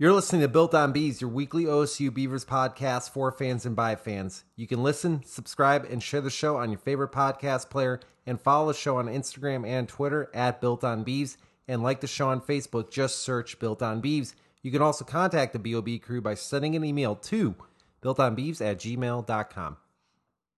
You're listening to Built on Beavs, your weekly OSU Beavers podcast for fans and by fans. You can listen, subscribe, and share the show on your favorite podcast player, and follow the show on Instagram and Twitter at Built on Beavs, and like the show on Facebook, just search Built on Beavs. You can also contact the BOB crew by sending an email to builtonbeavs@gmail.com.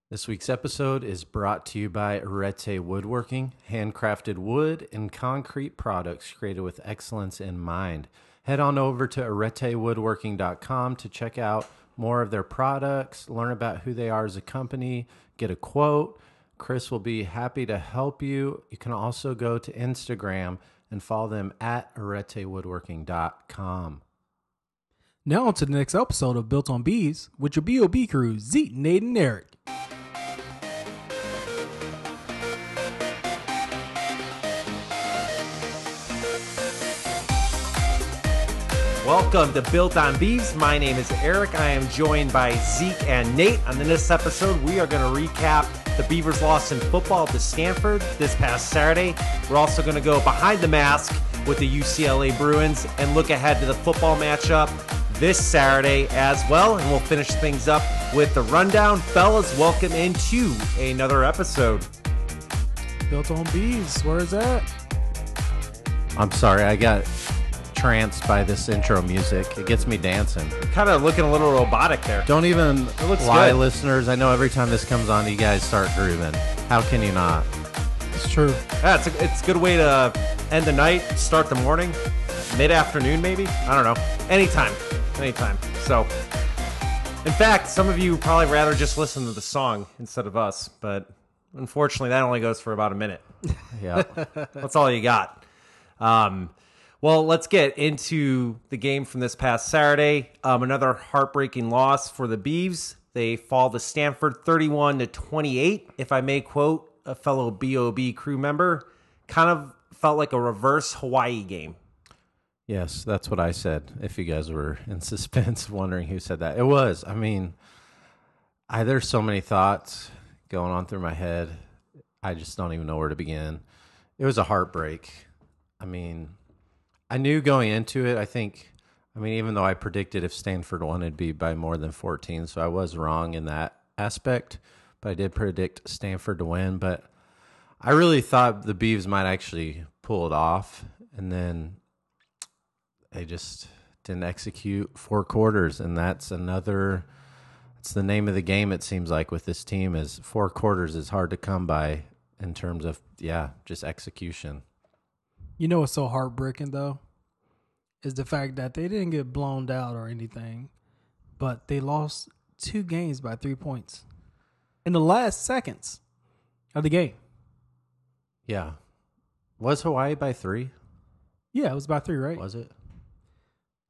This week's episode is brought to you by Arete Woodworking, handcrafted wood and concrete products created with excellence in mind. Head on over to aretewoodworking.com to check out more of their products, learn about who they are as a company, get a quote. Chris will be happy to help you. You can also go to Instagram and follow them at aretewoodworking.com. Now on to the next episode of Built on Beavs with your BOB crew, Zeke, Nate, and Eric. Welcome to Built on Beavs. My name is Eric. I am joined by Zeke and Nate. On this episode, we are going to recap the Beavers' loss in football to Stanford this past Saturday. We're also going to go behind the mask with the UCLA Bruins and look ahead to the football matchup this Saturday as well. And we'll finish things up with the rundown. Fellas, welcome into another episode. Built on Beavs. Where is that? I'm sorry, I got tranced by this intro music. It gets me dancing. Kind of looking a little robotic there. Don't even lie, good listeners. I know every time this comes on, you guys start grooving. How can you not? It's true. Yeah, it's a good way to end the night, start the morning, mid-afternoon maybe. I don't know. Anytime. So, in fact, some of you probably rather just listen to the song instead of us, but unfortunately, that only goes for about a minute. Yeah, that's all you got. Well, let's get into the game from this past Saturday. Another heartbreaking loss for the Beavs. They fall to Stanford 31-28, if I may quote a fellow BOB crew member. Kind of felt like a reverse Hawaii game. Yes, that's what I said, if you guys were in suspense wondering who said that. It was. I mean, there's so many thoughts going on through my head. I just don't even know where to begin. It was a heartbreak. I mean, I knew going into it, even though I predicted if Stanford won, it'd be by more than 14, so I was wrong in that aspect, but I did predict Stanford to win, but I really thought the Beavs might actually pull it off, and then they just didn't execute four quarters, and that's the name of the game, it seems like, with this team, is four quarters is hard to come by in terms of, just execution. You know what's so heartbreaking, though, is the fact that they didn't get blown out or anything, but they lost two games by 3 points in the last seconds of the game. Yeah. Was Hawaii by 3? Yeah, it was by 3, right? Was it?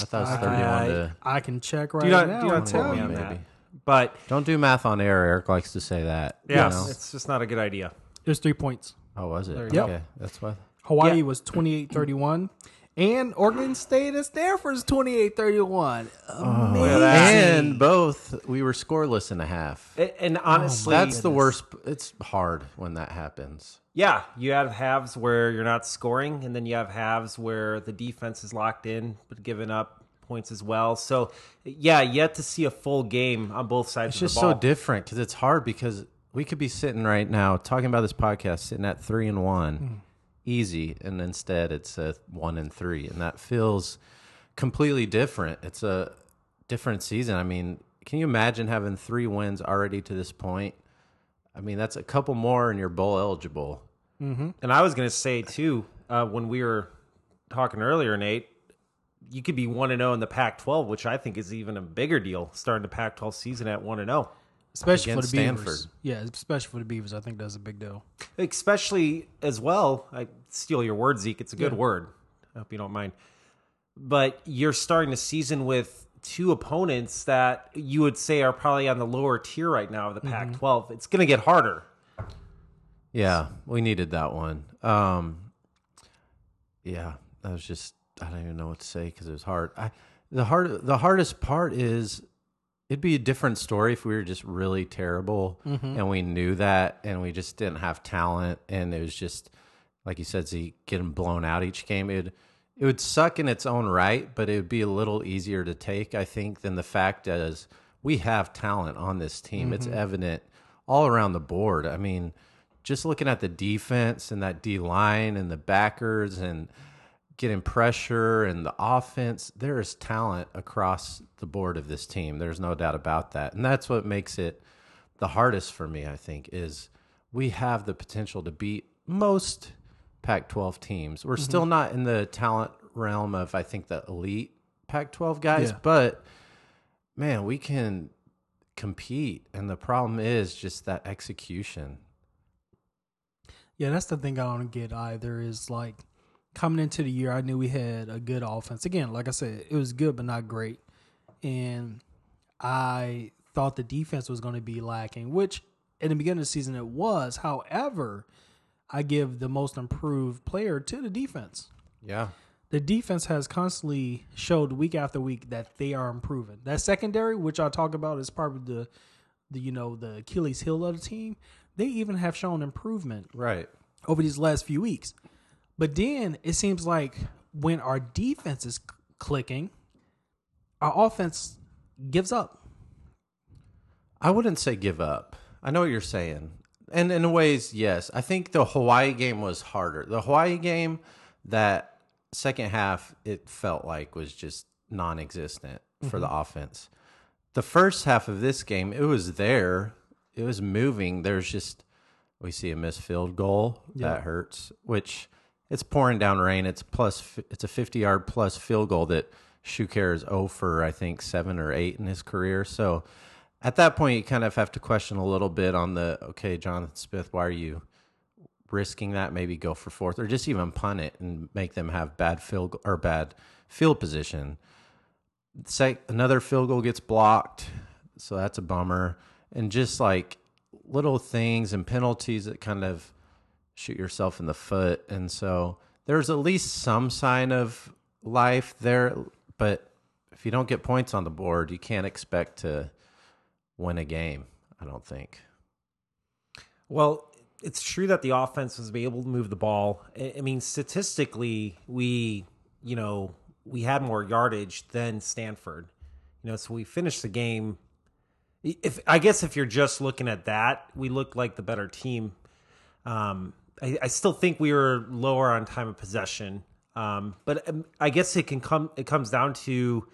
I thought it was 31 to... I can check right now. Do not tell me on that. But don't do math on air. Eric likes to say that. Yeah, you know? It's just not a good idea. It was 3 points. Oh, was it? Okay, yep. That's why... Hawaii was 28-31, and Oregon State and Stanford's 28-31. And both, we were scoreless in a half. And honestly, that's the worst. It's hard when that happens. Yeah, you have halves where you're not scoring, and then you have halves where the defense is locked in, but giving up points as well. So, yeah, yet to see a full game on both sides of the ball. It's just so different because it's hard because we could be sitting right now talking about this podcast, sitting at 3-1. Easy, and instead it's a 1-3, and that feels completely different. It's a different season. I mean, can you imagine having 3 wins already to this point? I mean, that's a couple more, and you're bowl eligible. Mm-hmm. And I was going to say too, when we were talking earlier, Nate, you could be 1-0 in the Pac-12, which I think is even a bigger deal. Starting the Pac-12 season at 1-0. Especially for the Stanford. Beavers. Yeah, especially for the Beavers, I think that's a big deal. Especially as well, I steal your word, Zeke. It's a good word. I hope you don't mind. But you're starting the season with two opponents that you would say are probably on the lower tier right now of the Pac-12. Mm-hmm. It's going to get harder. Yeah, we needed that one. That was just, I don't even know what to say because it was hard. The hardest part is... It'd be a different story if we were just really terrible and we knew that and we just didn't have talent and it was just, like you said, Zeke, getting blown out each game. It It would suck in its own right, but it would be a little easier to take, I think, than the fact as we have talent on this team. Mm-hmm. It's evident all around the board. I mean, just looking at the defense and that D line and the backers and getting pressure and the offense, there is talent across the board of this team. There's no doubt about that. And that's what makes it the hardest for me, I think, is we have the potential to beat most Pac-12 teams. We're mm-hmm. still not in the talent realm of, I think, the elite Pac-12 guys, yeah. but man, we can compete. And the problem is just that execution. Yeah, that's the thing I don't get either, is like coming into the year, I knew we had a good offense. Again, like I said, it was good, but not great. And I thought the defense was going to be lacking, which in the beginning of the season it was. However, I give the most improved player to the defense. Yeah. The defense has constantly showed week after week that they are improving. That secondary, which I talk about, is probably the Achilles heel of the team. They even have shown improvement right over these last few weeks. But then it seems like when our defense is clicking, our offense gives up. I wouldn't say give up. I know what you're saying. And in ways, yes. I think the Hawaii game was harder. The Hawaii game, that second half, it felt like was just non-existent mm-hmm. for the offense. The first half of this game, it was there. It was moving. There's just, we see a missed field goal. Yeah. That hurts, which it's pouring down rain. It's a 50-yard plus field goal that Shuker is 0 for, I think, 7 or 8 in his career. So at that point, you kind of have to question a little bit on the, okay, Jonathan Smith, why are you risking that? Maybe go for fourth or just even punt it and make them have bad field position. Say another field goal gets blocked, so that's a bummer. And just like little things and penalties that kind of shoot yourself in the foot. And so there's at least some sign of life there. But if you don't get points on the board, you can't expect to win a game, I don't think. Well, it's true that the offense was able to move the ball. I mean, statistically, we had more yardage than Stanford. So we finished the game. I guess if you're just looking at that, we looked like the better team. I still think we were lower on time of possession, but I guess it comes down to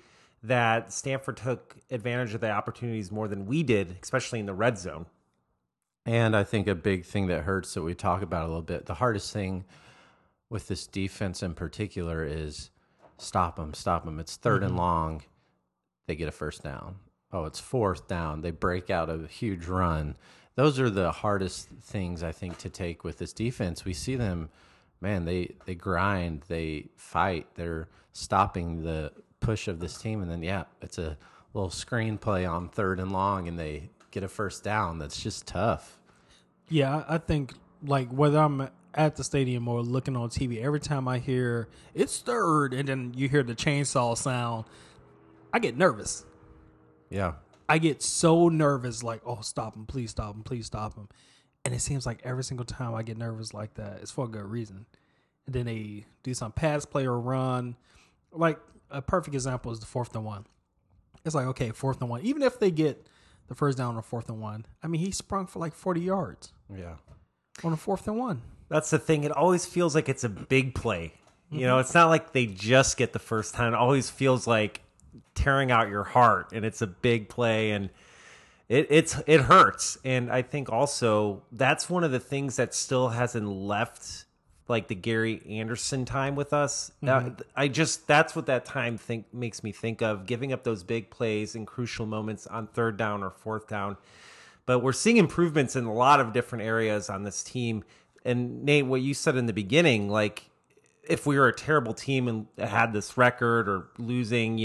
that Stanford took advantage of the opportunities more than we did, especially in the red zone. And I think a big thing that hurts that we talk about a little bit, the hardest thing with this defense in particular is stop them. It's third mm-hmm. and long. They get a first down. Oh, it's fourth down. They break out a huge run. Those are the hardest things, I think, to take with this defense. We see them, man, they grind, they fight, they're stopping the push of this team. And then, yeah, it's a little screenplay on third and long, and they get a first down. That's just tough. Yeah, I think, like, whether I'm at the stadium or looking on TV, every time I hear it's third and then you hear the chainsaw sound, I get nervous. Yeah. I get so nervous, like, oh, stop him, please stop him, please stop him. And it seems like every single time I get nervous like that, it's for a good reason. And then they do some pass play or run. Like, a perfect example is the 4th and 1. It's like, okay, 4th and 1. Even if they get the first down on 4th and 1, I mean, he sprung for like 40 yards. Yeah. On a 4th and 1. That's the thing. It always feels like it's a big play. Mm-hmm. It's not like they just get the first time. It always feels like tearing out your heart, and it's a big play, and it hurts. And I think also that's one of the things that still hasn't left, like the Gary Anderson time with us. Mm-hmm. That's what that time makes me think of, giving up those big plays and crucial moments on third down or fourth down. But we're seeing improvements in a lot of different areas on this team. And Nate, what you said in the beginning, like, if we were a terrible team and had this record or losing,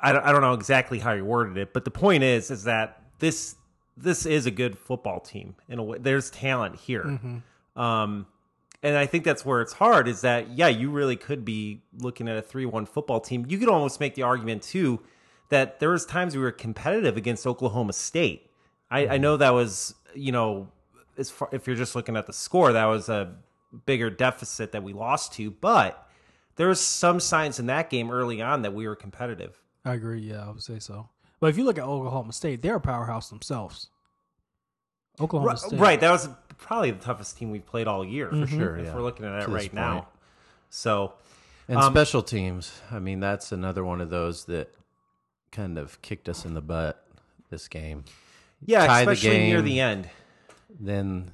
I don't know exactly how you worded it, but the point is that this is a good football team in a way. There's talent here. Mm-hmm. And I think that's where it's hard, is that, yeah, you really could be looking at a 3-1 football team. You could almost make the argument too, that there was times we were competitive against Oklahoma State. I know that was, as far, if you're just looking at the score, that was a bigger deficit that we lost to, but there was some signs in that game early on that we were competitive. I agree. Yeah, I would say so. But if you look at Oklahoma State, they're a powerhouse themselves. Oklahoma State. Right. That was probably the toughest team we've played all year, for sure. If we're looking at it right now. So, and special teams. I mean, that's another one of those that kind of kicked us in the butt this game. Yeah, tie especially the game, near the end. Then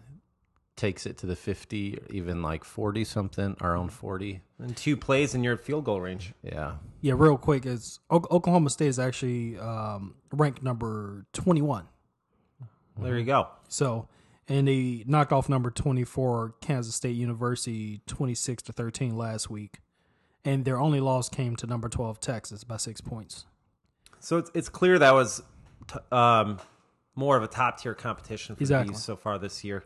takes it to the 50, even like 40-something, our own 40. And two plays in your field goal range. Yeah. Yeah, real quick, is Oklahoma State is actually ranked number 21. There you go. So, and they knocked off number 24, Kansas State University, 26-13 last week. And their only loss came to number 12, Texas, by 6 points. So it's clear that was more of a top-tier competition for the Beavs so far this year.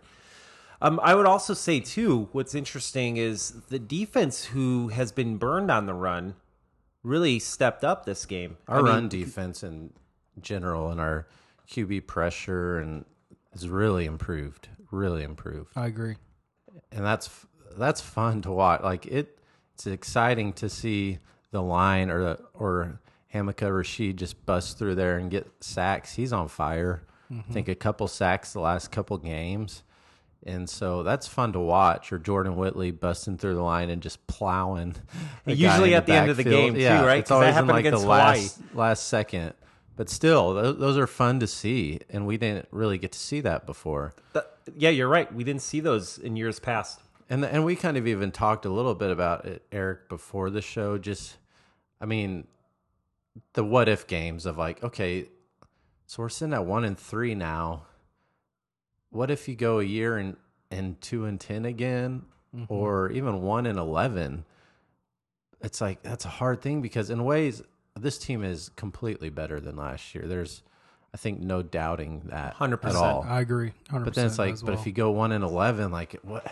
I would also say, too, what's interesting is the defense, who has been burned on the run, really stepped up this game. Our run defense in general and our QB pressure has really improved, I agree. And that's fun to watch. Like it's exciting to see the line or Hamaka Rashid just bust through there and get sacks. He's on fire. I think a couple sacks the last couple games. And so that's fun to watch. Or Jordan Whitley busting through the line and just plowing. Usually at the end of the game, too, right? It's always in like the last second. But still, those are fun to see, and we didn't really get to see that before. Yeah, you're right. We didn't see those in years past. And we kind of even talked a little bit about it, Eric, before the show. Just, I mean, the what-if games of like, okay, so we're sitting at 1-3 now. What if you go a year and 2-10 again, or even 1-11? It's like, that's a hard thing because in ways, this team is completely better than last year. There's, I think, no doubting that 100%. At all. I agree. 100%. But then it's like, but if you go 1-11, like what?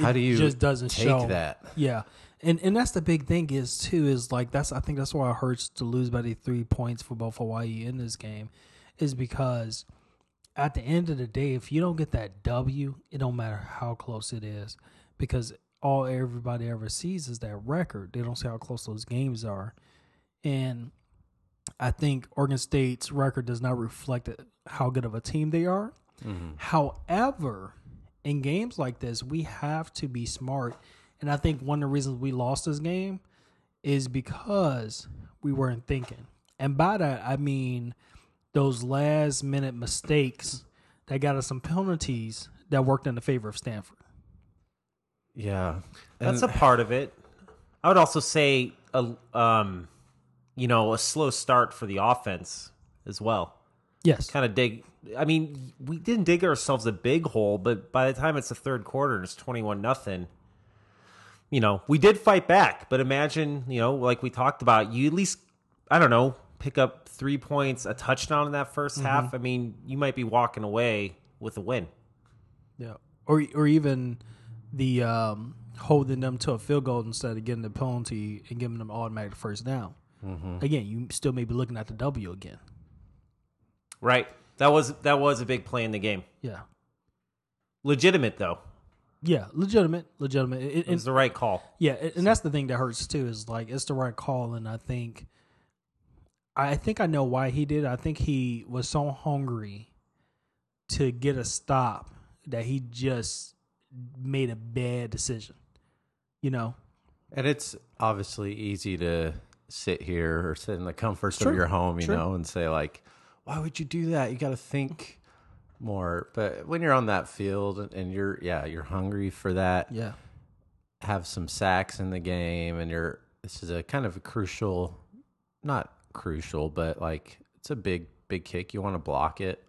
How do you just doesn't take show. That? Yeah, and that's the big thing is too is like I think that's why it hurts to lose by the 3 points for both Hawaii in this game, is because at the end of the day, if you don't get that W, it don't matter how close it is, because all everybody ever sees is that record. They don't see how close those games are. And I think Oregon State's record does not reflect how good of a team they are. However, in games like this, we have to be smart. And I think one of the reasons we lost this game is because we weren't thinking. And by that, I mean those last-minute mistakes that got us some penalties that worked in the favor of Stanford. Yeah. That's a part of it. I would also say a slow start for the offense as well. Yes. Kind of dig. I mean, we didn't dig ourselves a big hole, but by the time it's the third quarter and it's 21-0, we did fight back. But imagine, like we talked about, you at least, I don't know, pick up 3 points, a touchdown in that first half. I mean, you might be walking away with a win. Yeah. Or even the holding them to a field goal instead of getting the penalty and giving them automatic first down. Again, you still may be looking at the W again. Right. That was a big play in the game. Yeah. Legitimate, though. Yeah, legitimate. It was the right call. Yeah, and that's the thing that hurts, too, is like it's the right call, and I think I know why he did it. I think he was so hungry to get a stop that he just made a bad decision, And it's obviously easy to sit here or sit in the comforts of your home, and say like, why would you do that? You got to think more. But when you're on that field and you're hungry for that. Yeah. Have some sacks in the game and this is a kind of a crucial, not crucial, but like it's a big kick. You want to block it.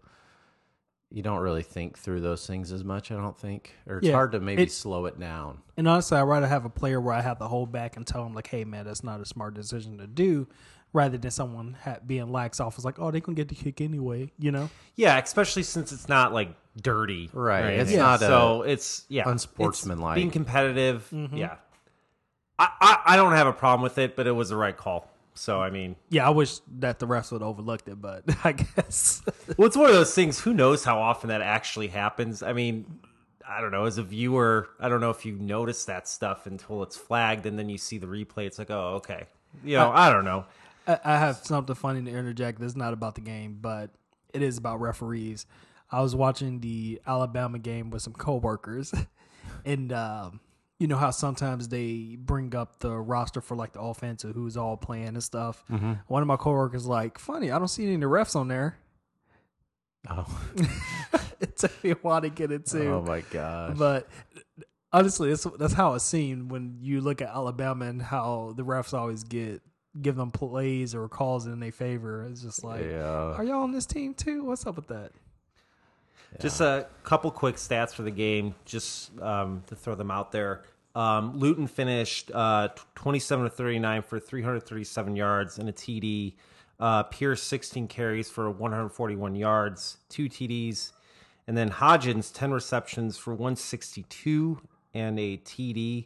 You don't really think through those things as much, I don't think. Or it's hard to maybe slow it down. And honestly, I'd rather have a player where I have to hold back and tell him, like, hey, man, that's not a smart decision to do, rather than someone being lax off. It's like, oh, they can get the kick anyway, Yeah, especially since it's not, like, dirty. Right. It's not unsportsmanlike. Being competitive, yeah. I don't have a problem with it, but it was the right call. So, I mean... Yeah, I wish that the refs would have overlooked it, but I guess... Well, it's one of those things. Who knows how often that actually happens? I mean, I don't know, as a viewer, I don't know if you notice that stuff until it's flagged, and then you see the replay. It's like, oh, okay. You know, I don't know. I have something funny to interject. That's not about the game, but it is about referees. I was watching the Alabama game with some coworkers, and you know how sometimes they bring up the roster for like the offense or who's all playing and stuff. Mm-hmm. One of my coworkers like, funny, I don't see any of the refs on there. Oh, it took me a while to get it too. Oh my gosh! But honestly, that's how it seemed when you look at Alabama and how the refs always give them plays or calls in their favor. It's just like, are y'all on this team too? What's up with that? Yeah. Just a couple quick stats for the game, just to throw them out there. Luton finished 27-39 for 337 yards and a TD. Pierce 16 carries for 141 yards, 2 TDs, and then Hodgins 10 receptions for 162 and a TD,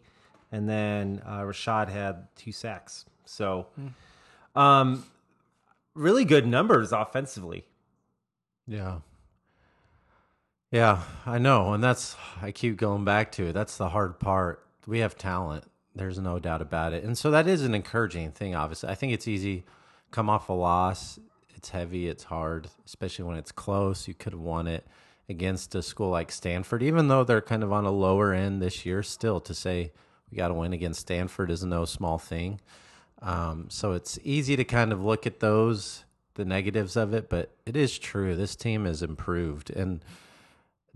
and then Rashid had 2 sacks. So, really good numbers offensively. Yeah. Yeah, I know, and I keep going back to it. That's the hard part. We have talent. There's no doubt about it. And so that is an encouraging thing, obviously. I think it's easy. Come off a loss, it's heavy, it's hard, especially when it's close. You could have won it against a school like Stanford, even though they're kind of on a lower end this year. Still, to say we got to win against Stanford is no small thing. So it's easy to kind of look at the negatives of it, but it is true. This team has improved, and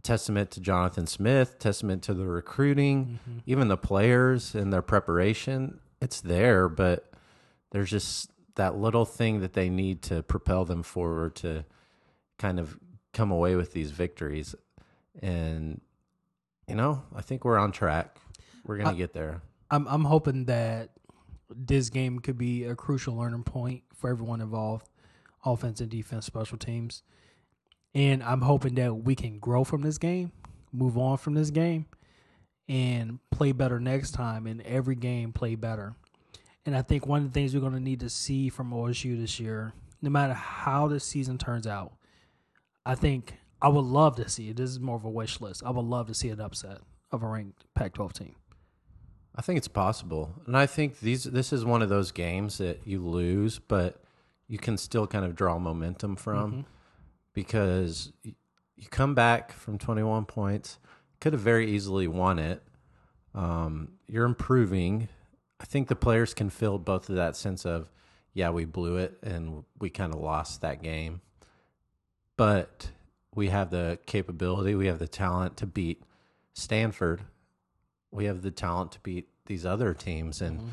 testament to Jonathan Smith, testament to the recruiting, even the players and their preparation. It's there, but there's just that little thing that they need to propel them forward to kind of come away with these victories. And, you know, I think we're on track. We're going to get there. I'm hoping that this game could be a crucial learning point for everyone involved, offense and defense, special teams. And I'm hoping that we can grow from this game, move on from this game, and play better next time, and every game play better. And I think one of the things we're going to need to see from OSU this year, no matter how the season turns out, I think I would love to see it. This is more of a wish list. I would love to see an upset of a ranked Pac-12 team. I think it's possible. And I think this is one of those games that you lose, but you can still kind of draw momentum from because you come back from 21 points, could have very easily won it. You're improving. I think the players can feel both of that sense of, yeah, we blew it and we kind of lost that game, but we have the capability, we have the talent to beat Stanford. We have the talent to beat these other teams. And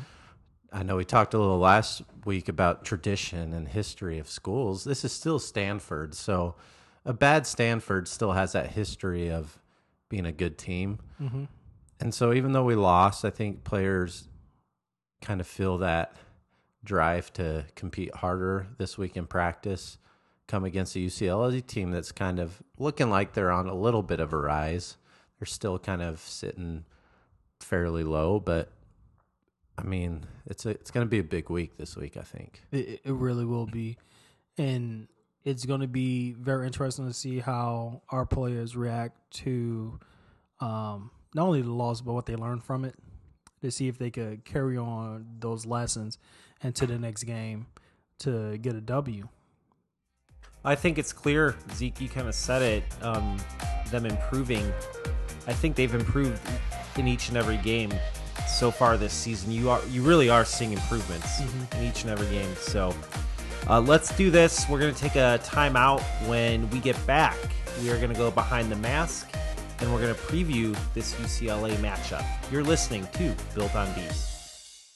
I know we talked a little last week about tradition and history of schools. This is still Stanford. So a bad Stanford still has that history of being a good team. And so even though we lost, I think players kind of feel that drive to compete harder this week in practice, come against a UCLA team that's kind of looking like they're on a little bit of a rise. They're still kind of sitting fairly low, but I mean, it's going to be a big week this week, I think. It really will be. And it's going to be very interesting to see how our players react to not only the loss, but what they learn from it, to see if they could carry on those lessons into the next game to get a W. I think it's clear, Zeke, you kind of said it, them improving. I think they've improved in each and every game so far this season. You really are seeing improvements in each and every game. So let's do this. We're going to take a timeout. When we get back, we are going to go behind the mask, and we're going to preview this UCLA matchup. You're listening to Built on Beavs.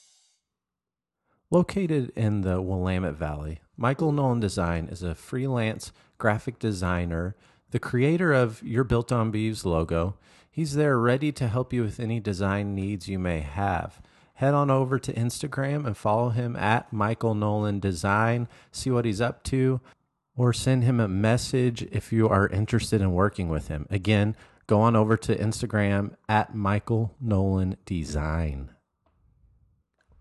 Located in the Willamette Valley, Michael Nolan Design is a freelance graphic designer, the creator of your Built on Beavs logo. He's there ready to help you with any design needs you may have. Head on over to Instagram and follow him at Michael Nolan Design. See what he's up to, or send him a message if you are interested in working with him. Again, go on over to Instagram at Michael Nolan Design.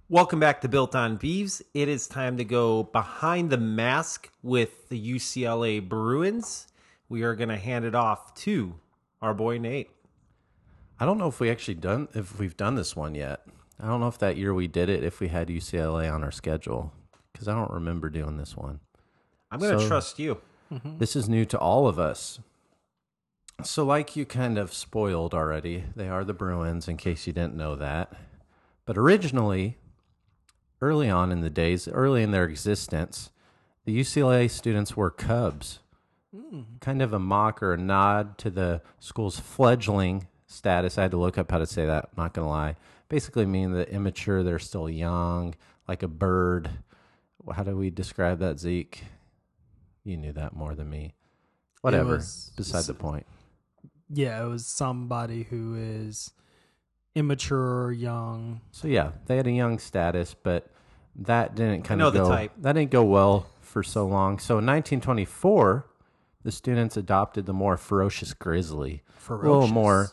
Welcome back to Built on Beavs. It is time to go behind the mask with the UCLA Bruins. We are going to hand it off to our boy Nate. I don't know if we actually if we've done this one yet. I don't know if that year we did it, if we had UCLA on our schedule, because I don't remember doing this one. I'm going to trust you. Mm-hmm. This is new to all of us. So like you kind of spoiled already, they are the Bruins, in case you didn't know that. But originally, early on in the days, early in their existence, the UCLA students were Cubs. Mm. Kind of a mock or a nod to the school's fledgling status. I had to look up how to say that, not going to lie. Basically meaning the immature, they're still young, like a bird. How do we describe that, Zeke? You knew that more than me. Whatever, beside the point. Yeah, it was somebody who is immature or young. So yeah, they had a young status, but that didn't that didn't go well for so long. So in 1924, the students adopted the more ferocious grizzly. A little more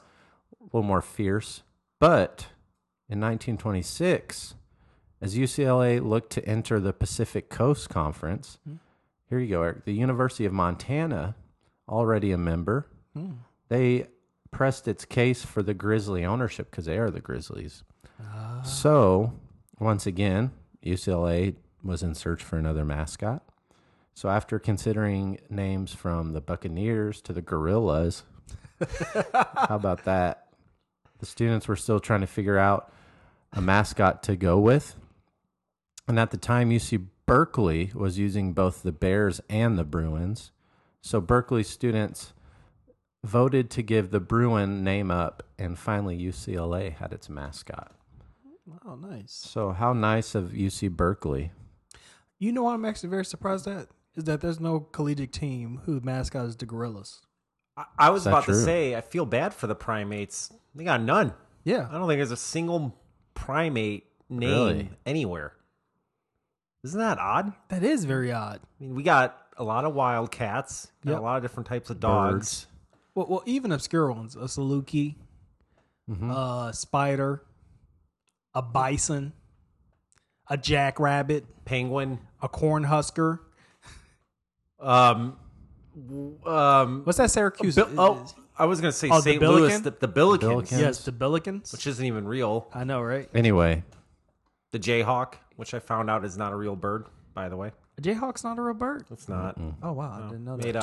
fierce. But in 1926, as UCLA looked to enter the Pacific Coast Conference, here you go, Eric, the University of Montana, already a member, they pressed its case for the grizzly ownership because they are the grizzlies. So once again, UCLA was in search for another mascot. So after considering names from the Buccaneers to the Gorillas, how about that? The students were still trying to figure out a mascot to go with. And at the time, UC Berkeley was using both the Bears and the Bruins. So Berkeley students voted to give the Bruin name up, and finally UCLA had its mascot. Oh, nice. So how nice of UC Berkeley. You know what I'm actually very surprised at? Is that there's no collegiate team whose mascot is the Gorillas. I was about to say, I feel bad for the primates. They got none. Yeah. I don't think there's a single primate name anywhere. Isn't that odd? That is very odd. I mean, we got a lot of wildcats, got a lot of different types of dogs. Well, even obscure ones. A saluki, a spider, a bison, a jackrabbit, penguin, a cornhusker. What's that Syracuse? I was going to say St. Louis. The Billikens. Yes, the Billikens. Which isn't even real. I know, right? Anyway. The Jayhawk, which I found out is not a real bird, by the way. A Jayhawk's not a real bird? It's not. Mm-mm. Oh, wow. No. I didn't know that.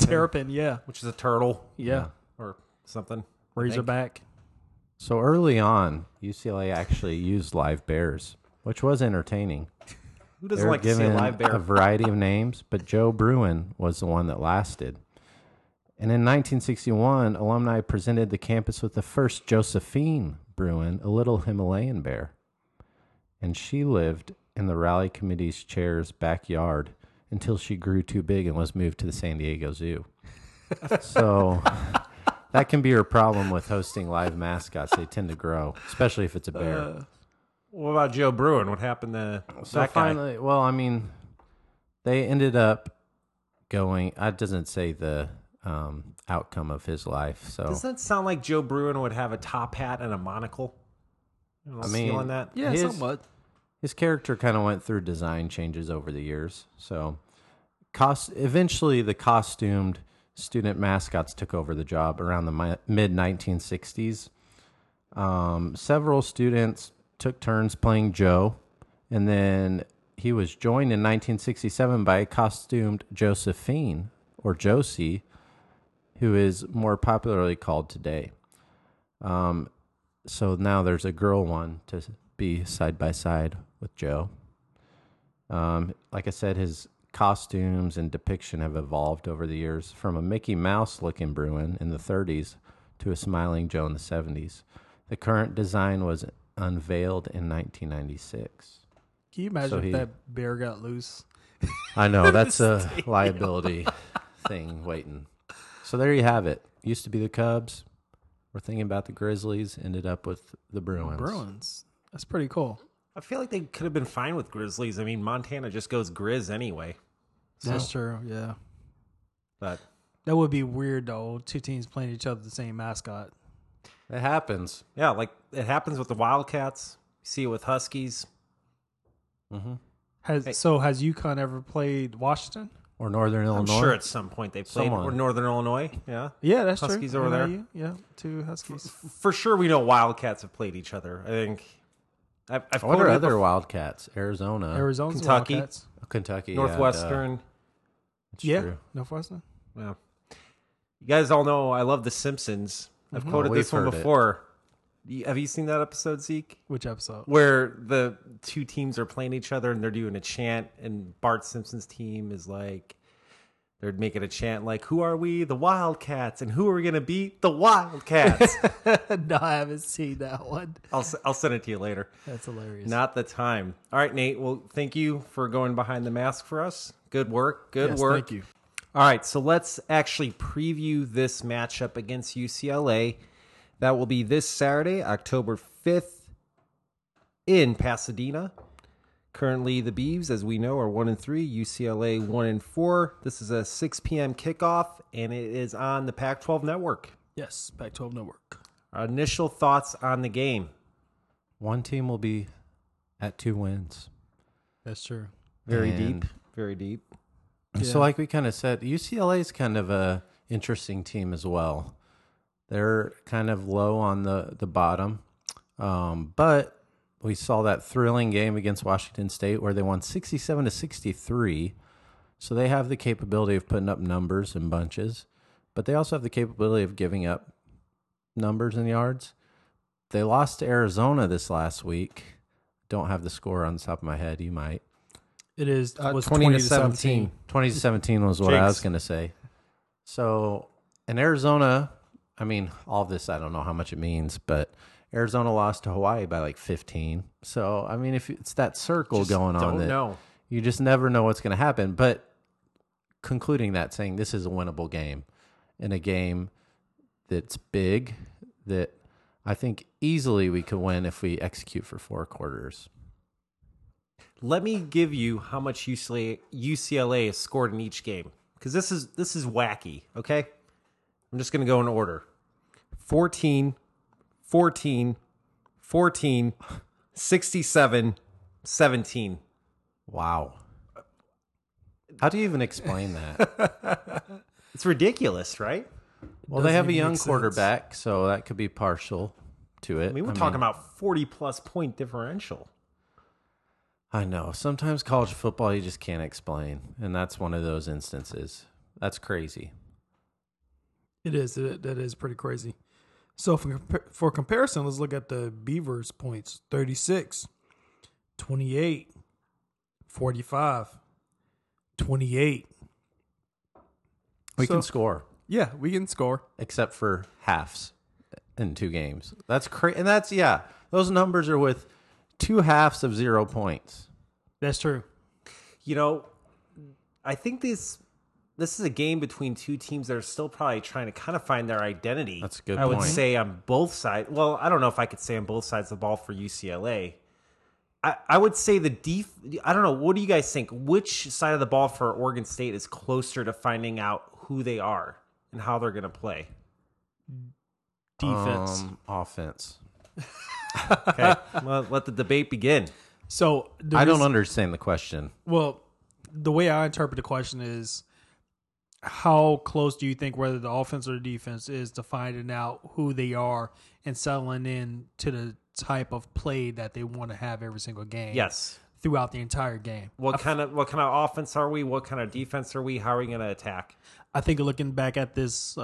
Terrapin, yeah. Which is a turtle. Yeah. Or something. Razorback. So early on, UCLA actually used live bears, which was entertaining. Who doesn't like to see a live bear? A variety of names, but Joe Bruin was the one that lasted. And in 1961, alumni presented the campus with the first Josephine Bruin, a little Himalayan bear. And she lived in the rally committee's chair's backyard until she grew too big and was moved to the San Diego Zoo. So that can be your problem with hosting live mascots. They tend to grow, especially if it's a bear. What about Joe Bruin? What happened to that guy? Finally, they ended up going, it doesn't say the outcome of his life. So does that sound like Joe Bruin would have a top hat and a monocle? Stealing that? Yeah, somewhat. His character kind of went through design changes over the years. So eventually the costumed student mascots took over the job around the mid-1960s. Several students took turns playing Joe, and then he was joined in 1967 by a costumed Josephine, or Josie, who is more popularly called today. So now there's a girl one to be side by side with Joe. Like I said, his costumes and depiction have evolved over the years from a Mickey Mouse-looking Bruin in the 30s to a smiling Joe in the 70s. The current design was unveiled in 1996. Can you imagine if that bear got loose? I know, that's a liability thing waiting. So there you have it. Used to be the Cubs. We're thinking about the Grizzlies. Ended up with the Bruins. That's pretty cool. I feel like they could have been fine with Grizzlies. I mean, Montana just goes Grizz anyway. So. That's true, yeah. But that would be weird, though. Two teams playing each other the same mascot. It happens. Yeah, like it happens with the Wildcats. You see it with Huskies. Mm-hmm. Has UConn ever played Washington? or Northern Illinois. I'm sure at some point they played Northern Illinois. Yeah, yeah, that's Huskies true. Huskies over NIU. There. Yeah, two Huskies. For sure, we know Wildcats have played each other. I think. I've what are other Wildcats? Arizona, Kentucky, Wildcats. Kentucky, Northwestern. True. Northwestern. Yeah. You guys all know I love The Simpsons. I've quoted this one before. Have you seen that episode, Zeke? Which episode? Where the two teams are playing each other and they're doing a chant, and Bart Simpson's team is like, they're making a chant like, who are we? The Wildcats. And who are we going to beat? The Wildcats. No, I haven't seen that one. I'll send it to you later. That's hilarious. Not the time. All right, Nate. Well, thank you for going behind the mask for us. Good work. Good work. Thank you. All right, so let's actually preview this matchup against UCLA. That will be this Saturday, October 5th in Pasadena. Currently, the Beavs, as we know, are 1-3, UCLA 1-4. This is a 6 p.m. kickoff, and it is on the Pac-12 Network. Yes, Pac-12 Network. Our initial thoughts on the game. One team will be at 2 wins. That's true. Very deep. Yeah. So like we kind of said, UCLA is kind of a interesting team as well. They're kind of low on the bottom, but we saw that thrilling game against Washington State where they won 67-63. So they have the capability of putting up numbers in bunches, but they also have the capability of giving up numbers and yards. They lost to Arizona this last week. Don't have the score on the top of my head. You might. It is was 20-17. 20-17 was what I was going to say. So in Arizona. I mean, all this, I don't know how much it means, but Arizona lost to Hawaii by like 15. So, I mean, if it's that circle just going on, you just never know what's going to happen. But concluding that, saying this is a winnable game and a game that's big that I think easily we could win if we execute for 4 quarters. Let me give you how much UCLA has scored in each game, because this is wacky, okay? I'm just going to go in order. 14, 14, 14, 67, 17. Wow. How do you even explain that? It's ridiculous, right? Well, they have a young quarterback, so that could be partial to it. I mean, we're talking about 40-plus point differential. I know. Sometimes college football you just can't explain, and that's one of those instances. That's crazy. It is. That is pretty crazy. So for comparison, let's look at the Beavers' points. 36, 28, 45, 28. We can score. Yeah, we can score. Except for halves in 2 games. That's crazy. And that's, yeah, those numbers are with 2 halves of 0 points. That's true. You know, I think these... This is a game between 2 teams that are still probably trying to kind of find their identity. That's a good point. I would say on both sides. Well, I don't know if I could say on both sides of the ball for UCLA. I would say I don't know. What do you guys think? Which side of the ball for Oregon State is closer to finding out who they are and how they're going to play? Defense. Offense. Okay. Well, let the debate begin. So I don't understand the question. Well, the way I interpret the question is, how close do you think whether the offense or the defense is to finding out who they are and settling in to the type of play that they want to have every single game? Yes. Throughout the entire game. What kind of offense are we? What kind of defense are we? How are we going to attack? I think looking back at this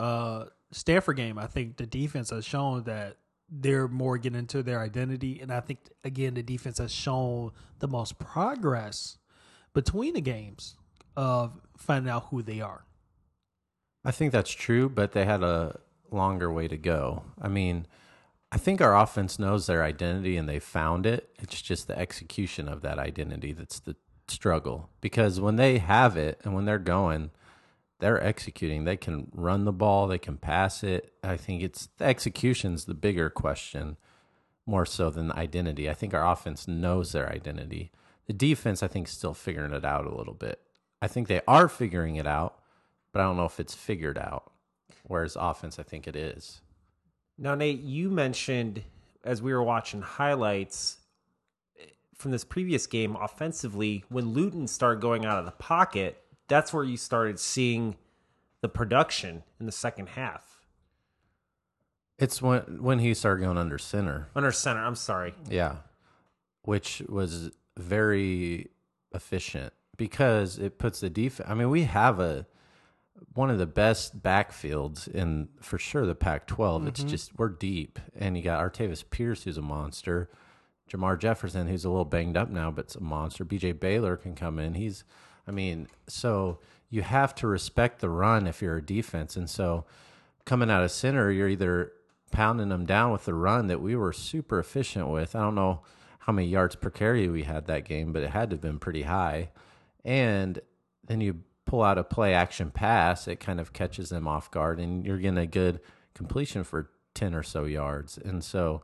Stanford game, I think the defense has shown that they're more getting into their identity. And I think, again, the defense has shown the most progress between the games of finding out who they are. I think that's true, but they had a longer way to go. I mean, I think our offense knows their identity and they found it. It's just the execution of that identity that's the struggle. Because when they have it and when they're going, they're executing. They can run the ball. They can pass it. I think it's the execution's the bigger question more so than the identity. I think our offense knows their identity. The defense, I think, is still figuring it out a little bit. I think they are figuring it out. But I don't know if it's figured out, whereas offense, I think it is. Now, Nate, you mentioned as we were watching highlights from this previous game, offensively, when Luton started going out of the pocket, that's where you started seeing the production in the second half. It's when he started going under center. Under center, I'm sorry. Yeah, which was very efficient because it puts the defense. I mean, we have one of the best backfields in, for sure, the Pac-12. Mm-hmm. It's just, we're deep. And you got Artavis Pierce, who's a monster. Jermar Jefferson, who's a little banged up now, but it's a monster. B.J. Baylor can come in. So you have to respect the run if you're a defense. And so coming out of center, you're either pounding them down with the run that we were super efficient with. I don't know how many yards per carry we had that game, but it had to have been pretty high. And then you pull out a play action pass, it kind of catches them off guard, and you're getting a good completion for 10 or so yards. And so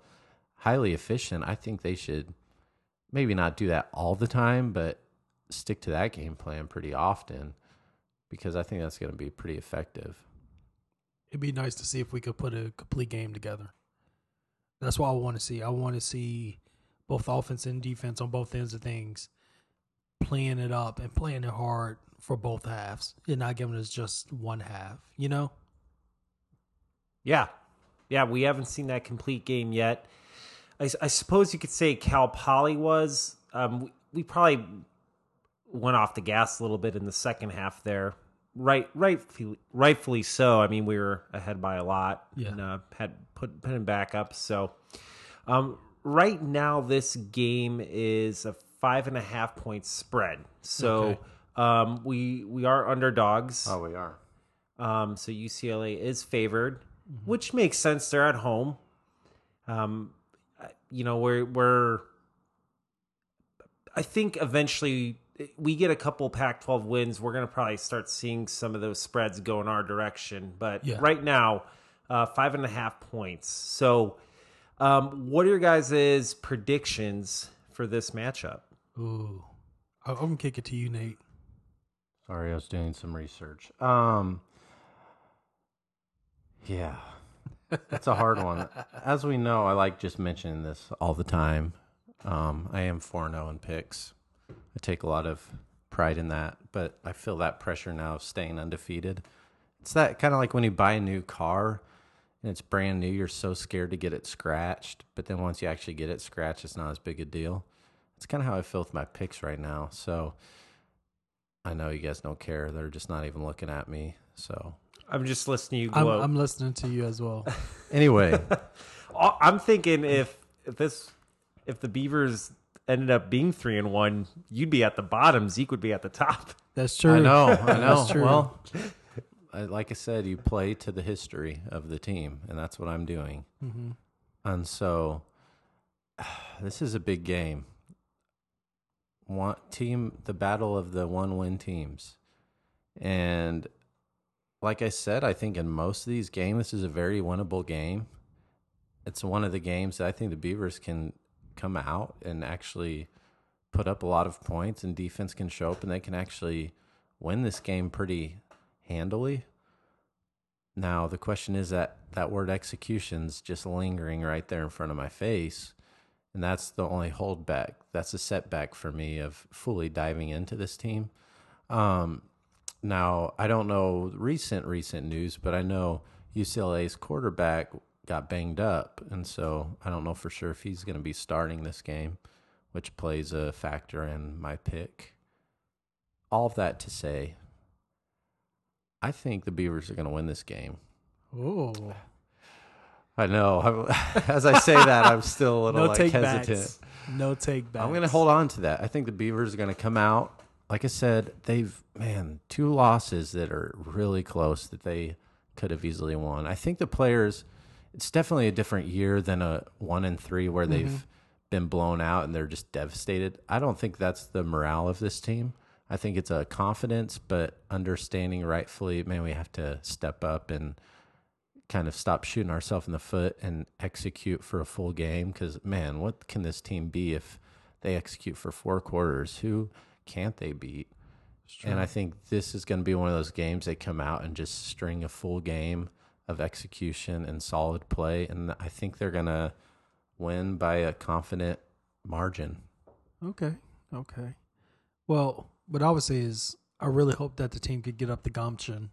highly efficient. I think they should maybe not do that all the time, but stick to that game plan pretty often, because I think that's going to be pretty effective. It'd be nice to see if we could put a complete game together. That's what I want to see. I want to see both offense and defense on both ends of things playing it up and playing it hard for both halves. You're not giving us just one half, you know? Yeah. Yeah, we haven't seen that complete game yet. I suppose you could say Cal Poly was. We probably went off the gas a little bit in the second half there. Rightfully so. I mean, we were ahead by a lot, yeah, and had put him back up. So right now this game is a 5.5 point spread. So okay. We are underdogs. Oh, we are. So UCLA is favored, mm-hmm, which makes sense. They're at home. We're I think eventually we get a couple Pac-12 wins, we're going to probably start seeing some of those spreads go in our direction. But yeah, right now, 5.5 points. So what are your guys' predictions for this matchup? Ooh, I'm going to kick it to you, Nate. Sorry, I was doing some research. Yeah, that's a hard one. As we know, I like just mentioning this all the time. I am 4-0 in picks. I take a lot of pride in that, but I feel that pressure now of staying undefeated. It's that kind of like when you buy a new car and it's brand new, you're so scared to get it scratched, but then once you actually get it scratched, it's not as big a deal. It's kind of how I feel with my picks right now. So I know you guys don't care. They're just not even looking at me. So I'm just listening to you gloat. I'm listening to you as well. Anyway, I'm thinking if the Beavers ended up being 3-1, you'd be at the bottom. Zeke would be at the top. That's true. I know. That's true. Well, like I said, you play to the history of the team, and that's what I'm doing. Mm-hmm. And so this is a big game. The battle of the one-win teams. And like I said, I think in most of these games, this is a very winnable game. It's one of the games that I think the Beavers can come out and actually put up a lot of points, and defense can show up, and they can actually win this game pretty handily. Now, the question is that word execution's just lingering right there in front of my face, and that's the only holdback. That's a setback for me of fully diving into this team. Now, I don't know recent news, but I know UCLA's quarterback got banged up, and so I don't know for sure if he's going to be starting this game, which plays a factor in my pick. All of that to say, I think the Beavers are going to win this game. Ooh. I know. As I say that, I'm still a little hesitant. No take back. I'm going to hold on to that. I think the Beavers are going to come out. Like I said, they've, two losses that are really close that they could have easily won. I think the players... It's definitely a different year than a 1-3 where they've been blown out and they're just devastated. I don't think that's the morale of this team. I think it's a confidence, but understanding rightfully, we have to step up and kind of stop shooting ourselves in the foot and execute for a full game. Because, what can this team be if they execute for 4 quarters? Who can't they beat? And I think this is going to be one of those games they come out and just string a full game of execution and solid play, and I think they're going to win by a confident margin. Okay. Well, what I would say is I really hope that the team could get up the gumption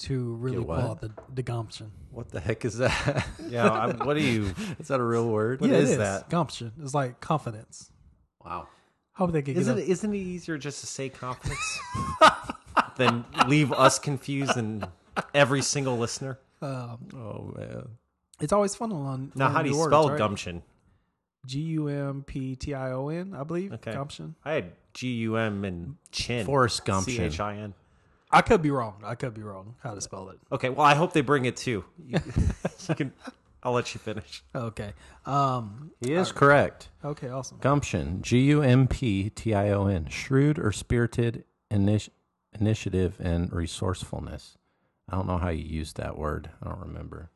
to really pull out the gumption. What the heck is that? Yeah, what are you? Is that a real word? What is that? Gumption. It's like confidence. Wow. How would they get up? Isn't it easier just to say confidence than leave us confused and every single listener? Oh, man. It's always fun on Now, how do you spell gumption? G-U-M-P-T-I-O-N, I believe. Okay. Gumption. I had G-U-M and chin. Forrest Gumption. C-H-I-N. I could be wrong. How to spell it. Okay. Well, I hope they bring it too. I'll let you finish. Okay. He is correct. Okay. Awesome. Gumption. G-U-M-P-T-I-O-N. Shrewd or spirited initiative and resourcefulness. I don't know how you used that word. I don't remember.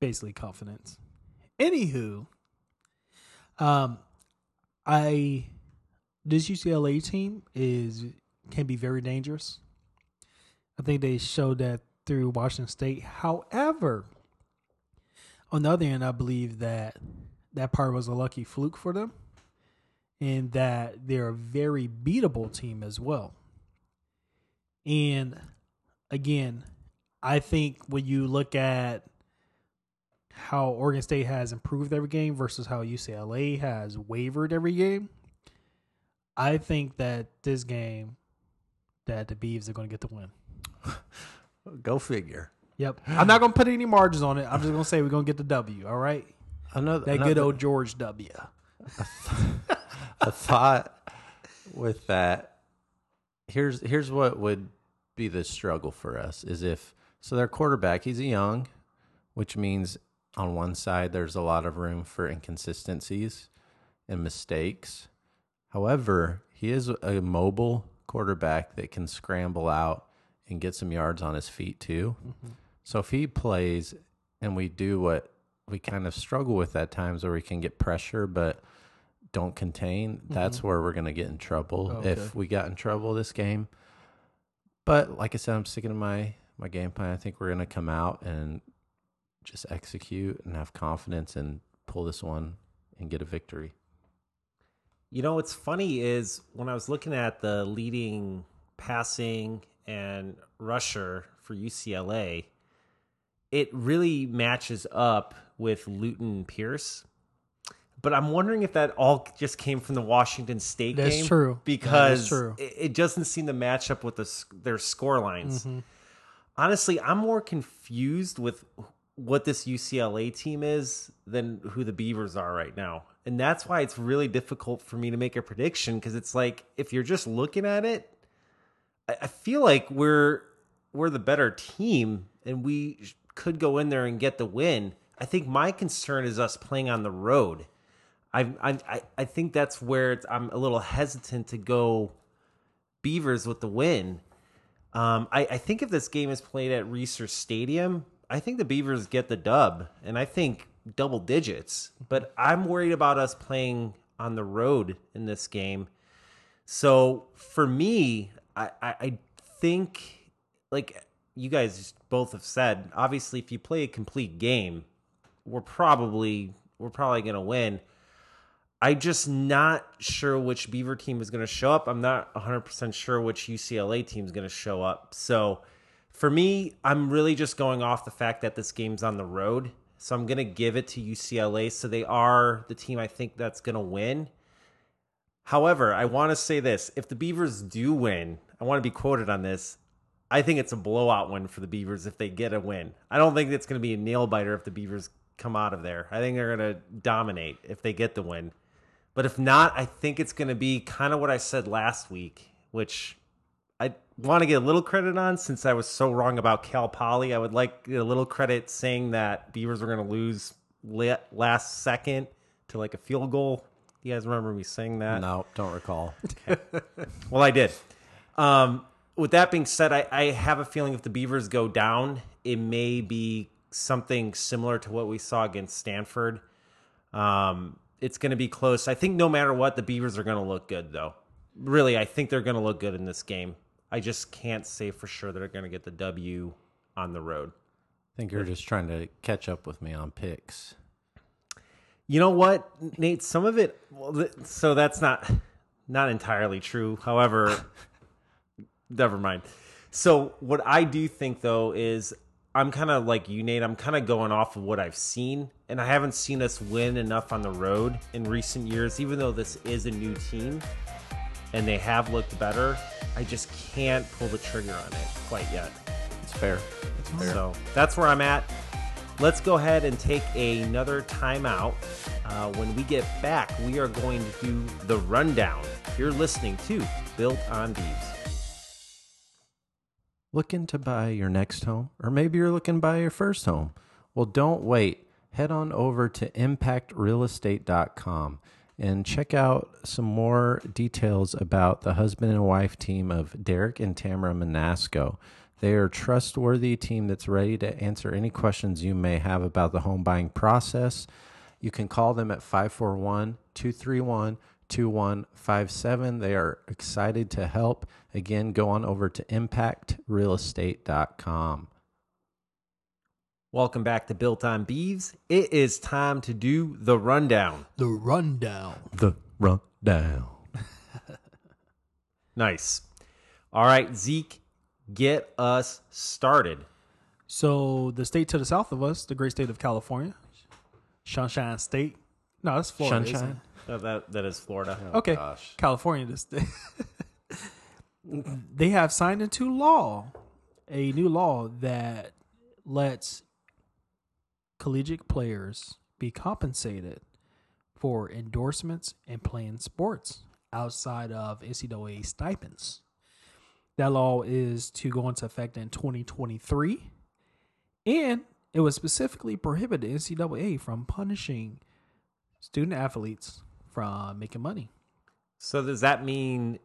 Basically confidence. Anywho, this UCLA team can be very dangerous. I think they showed that through Washington State. However, on the other end, I believe that part was a lucky fluke for them, and that they're a very beatable team as well. And again, I think when you look at how Oregon State has improved every game versus how UCLA has wavered every game, I think that this game that the Beavs are going to get the win. Go figure. Yep. I'm not going to put any margins on it. I'm just going to say we're going to get the W, all right? Another good old George W. A thought with that, here's what would be the struggle for us is their quarterback, he's young, which means on one side, there's a lot of room for inconsistencies and mistakes. However, he is a mobile quarterback that can scramble out and get some yards on his feet too. Mm-hmm. So if he plays and we do what we kind of struggle with at times where we can get pressure but don't contain, mm-hmm. that's where we're going to get in trouble if we got in trouble this game. But like I said, I'm sticking to my game plan. I think we're going to come out and just execute and have confidence and pull this one and get a victory. You know, what's funny is when I was looking at the leading passing and rusher for UCLA, it really matches up with Luton Pierce. But I'm wondering if that all just came from the Washington State game. That's true. Because it doesn't seem to match up with their score lines. Mm-hmm. Honestly, I'm more confused with what this UCLA team is than who the Beavers are right now. And that's why it's really difficult for me to make a prediction, because it's like, if you're just looking at it, I feel like we're the better team and we could go in there and get the win. I think my concern is us playing on the road. I think that's where I'm a little hesitant to go Beavers with the win. I think if this game is played at Research Stadium, I think the Beavers get the dub, and I think double digits. But I'm worried about us playing on the road in this game. So for me, I think, like you guys both have said, obviously if you play a complete game, we're probably going to win. I'm just not sure which Beaver team is going to show up. I'm not 100% sure which UCLA team is going to show up. So for me, I'm really just going off the fact that this game's on the road. So I'm going to give it to UCLA. So they are the team I think that's going to win. However, I want to say this. If the Beavers do win, I want to be quoted on this. I think it's a blowout win for the Beavers if they get a win. I don't think it's going to be a nail-biter if the Beavers come out of there. I think they're going to dominate if they get the win. But if not, I think it's going to be kind of what I said last week, which I want to get a little credit on since I was so wrong about Cal Poly. I would like a little credit saying that Beavers were going to lose last second to like a field goal. You guys remember me saying that? No, don't recall. Okay. Well, I did. With that being said, I have a feeling if the Beavers go down, it may be something similar to what we saw against Stanford. It's going to be close. I think no matter what, the Beavers are going to look good, though. Really, I think they're going to look good in this game. I just can't say for sure that they're going to get the W on the road. I think you're just trying to catch up with me on picks. You know what, Nate? Some of it. Well, so that's not. Not entirely true. However, never mind. So what I do think, though, is I'm kind of like you, Nate. I'm kind of going off of what I've seen. And I haven't seen us win enough on the road in recent years, even though this is a new team and they have looked better. I just can't pull the trigger on it quite yet. It's fair. It's fair. So that's where I'm at. Let's go ahead and take another timeout. When we get back, we are going to do the rundown. You're listening to Built on Beavs. Looking to buy your next home? Or maybe you're looking to buy your first home? Well, don't wait. Head on over to impactrealestate.com and check out some more details about the husband and wife team of Derek and Tamara Manasco. They are a trustworthy team that's ready to answer any questions you may have about the home buying process. You can call them at 541-231-2157. They are excited to help. Again, go on over to impactrealestate.com. Welcome back to Built on Beavs. It is time to do the rundown. The rundown. The rundown. Nice. All right, Zeke, get us started. So the state to the south of us, the great state of California, Sunshine State. No, that's Florida. Sunshine. No, that is Florida. Oh, okay, gosh. California. This state. They have signed into law a new law that lets collegiate players be compensated for endorsements and playing sports outside of NCAA stipends. That law is to go into effect in 2023, and it would specifically prohibit the NCAA from punishing student athletes from making money. So does that mean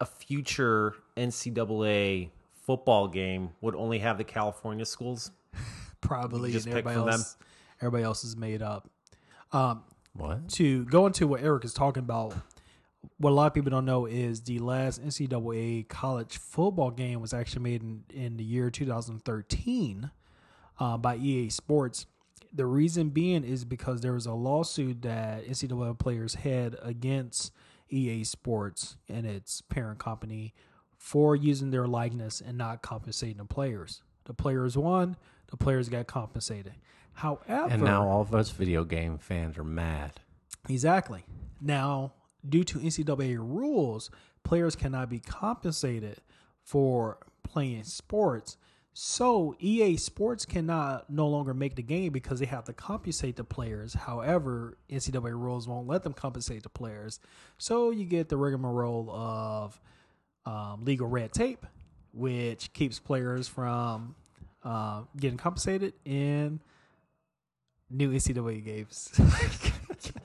a future NCAA football game would only have the California schools? Probably. Just pick from them. Everybody else is made up. What? To go into what Eric is talking about, what a lot of people don't know is the last NCAA college football game was actually made in the year 2013 by EA Sports. The reason being is because there was a lawsuit that NCAA players had against EA Sports and its parent company for using their likeness and not compensating the players. The players won. The players got compensated. However... And now all of us video game fans are mad. Exactly. Now, due to NCAA rules, players cannot be compensated for playing sports. So EA Sports cannot no longer make the game because they have to compensate the players. However, NCAA rules won't let them compensate the players. So you get the rigmarole of... legal red tape, which keeps players from getting compensated in new NCAA games.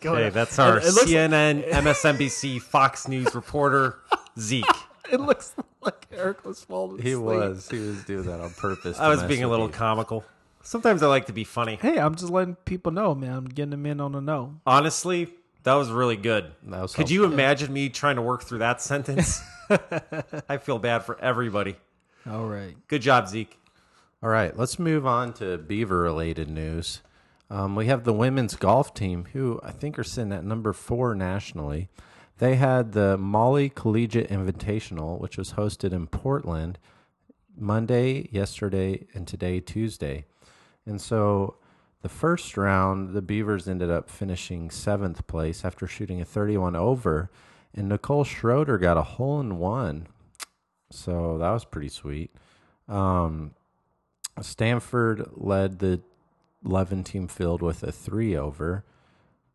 Hey, that's our CNN, MSNBC, Fox News reporter, Zeke. It looks like Eric was falling asleep. He was doing that on purpose. I was being a little comical. Sometimes I like to be funny. Hey, I'm just letting people know, man. I'm getting them in on the know. Honestly, that was really good. Was Could you imagine me trying to work through that sentence? I feel bad for everybody. All right. Good job, Zeke. All right. Let's move on to Beaver-related news. We have the women's golf team, who I think are sitting at number 4 nationally. They had the Molly Collegiate Invitational, which was hosted in Portland Monday, yesterday, and today, Tuesday. And so... the first round, the Beavers ended up finishing 7th place after shooting a 31 over, and Nicole Schroeder got a hole-in-one, so that was pretty sweet. Stanford led the 11-team field with a 3 over,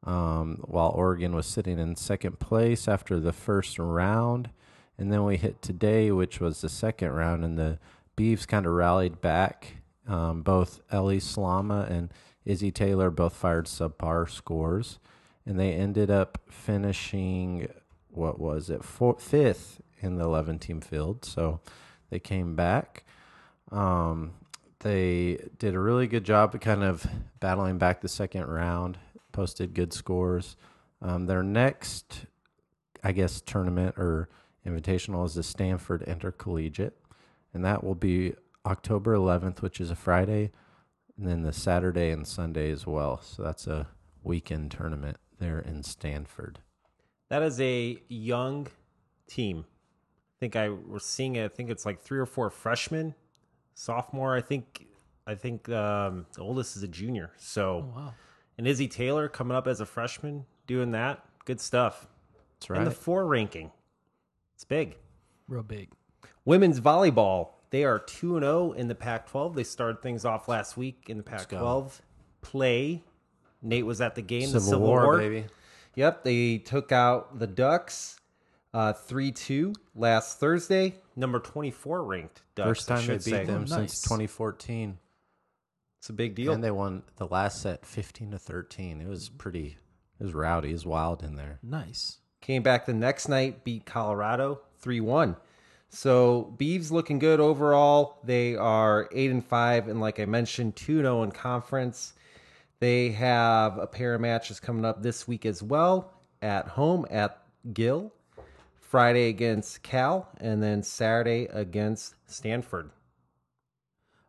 while Oregon was sitting in 2nd place after the first round, and then we hit today, which was the 2nd round, and the Beavs kind of rallied back. Both Ellie Slama and Izzy Taylor both fired subpar scores, and they ended up finishing, what was it, 5th in the 11-team field. So they came back. They did a really good job of kind of battling back the 2nd round, posted good scores. Their next, I guess, tournament or invitational is the Stanford Intercollegiate, and that will be October 11th, which is a Friday, and then the Saturday and Sunday as well. So that's a weekend tournament there in Stanford. That is a young team. I think it's like 3 or 4 freshmen, sophomore. I think the oldest is a junior. So, oh, wow. And Izzy Taylor coming up as a freshman, doing that. Good stuff. That's right. And the 4 ranking. It's big. Real big. Women's volleyball. They are 2-0 in the Pac-12. They started things off last week in the Pac-12 play. Nate was at the game. The Civil War, baby. Yep, they took out the Ducks 3-2 last Thursday. Number 24 ranked Ducks. First time they beat them since 2014. It's a big deal. And they won the last set 15-13. It was pretty. It was rowdy. It was wild in there. Nice. Came back the next night, beat Colorado 3-1. So Beavs looking good overall. They are 8-5, and like I mentioned, 2-0 in conference. They have a pair of matches coming up this week as well, at home at Gill, Friday against Cal, and then Saturday against Stanford.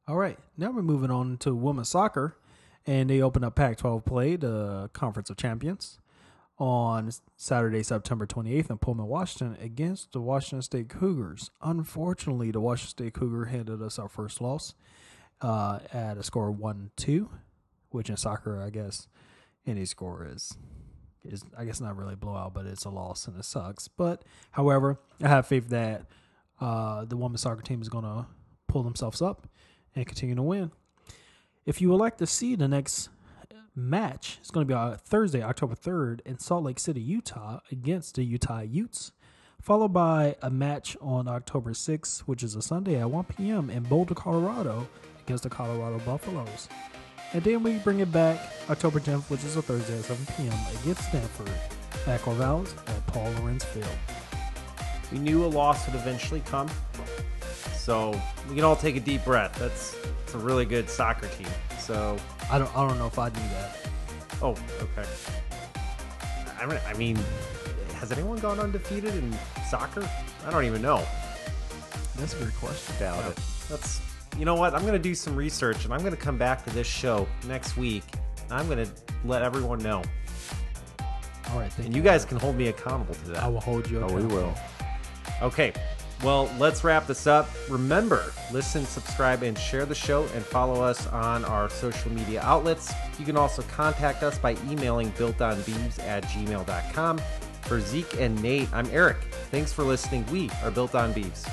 All right, now we're moving on to women's soccer, and they open up Pac-12 play, the Conference of Champions, on Saturday, September 28th in Pullman, Washington, against the Washington State Cougars. Unfortunately, the Washington State Cougar handed us our first loss at a score of 1-2. Which in soccer, I guess, any score is I guess not really a blowout, but it's a loss and it sucks. But however, I have faith that the women's soccer team is going to pull themselves up and continue to win. If you would like to see the next match, it's going to be on Thursday, October 3rd in Salt Lake City, Utah against the Utah Utes, followed by a match on October 6th, which is a Sunday at 1 p.m. in Boulder, Colorado against the Colorado Buffaloes. And then we bring it back October 10th, which is a Thursday at 7 p.m. against Stanford at Corvallis at Paul Lorenz Field. We knew a loss would eventually come, so we can all take a deep breath. It's a really good soccer team. So I don't know if I knew that. Oh, okay. I mean, has anyone gone undefeated in soccer? I don't even know. That's a good question. Doubt it. That's. You know what? I'm going to do some research, and I'm going to come back to this show next week. And I'm going to let everyone know. All right. And you guys can hold me accountable to that. I will hold you accountable. Oh, we will. Okay. Well, let's wrap this up. Remember, listen, subscribe, and share the show, and follow us on our social media outlets. You can also contact us by emailing builtonbeavs@gmail.com. For Zeke and Nate, I'm Eric. Thanks for listening. We are Built on Beavs.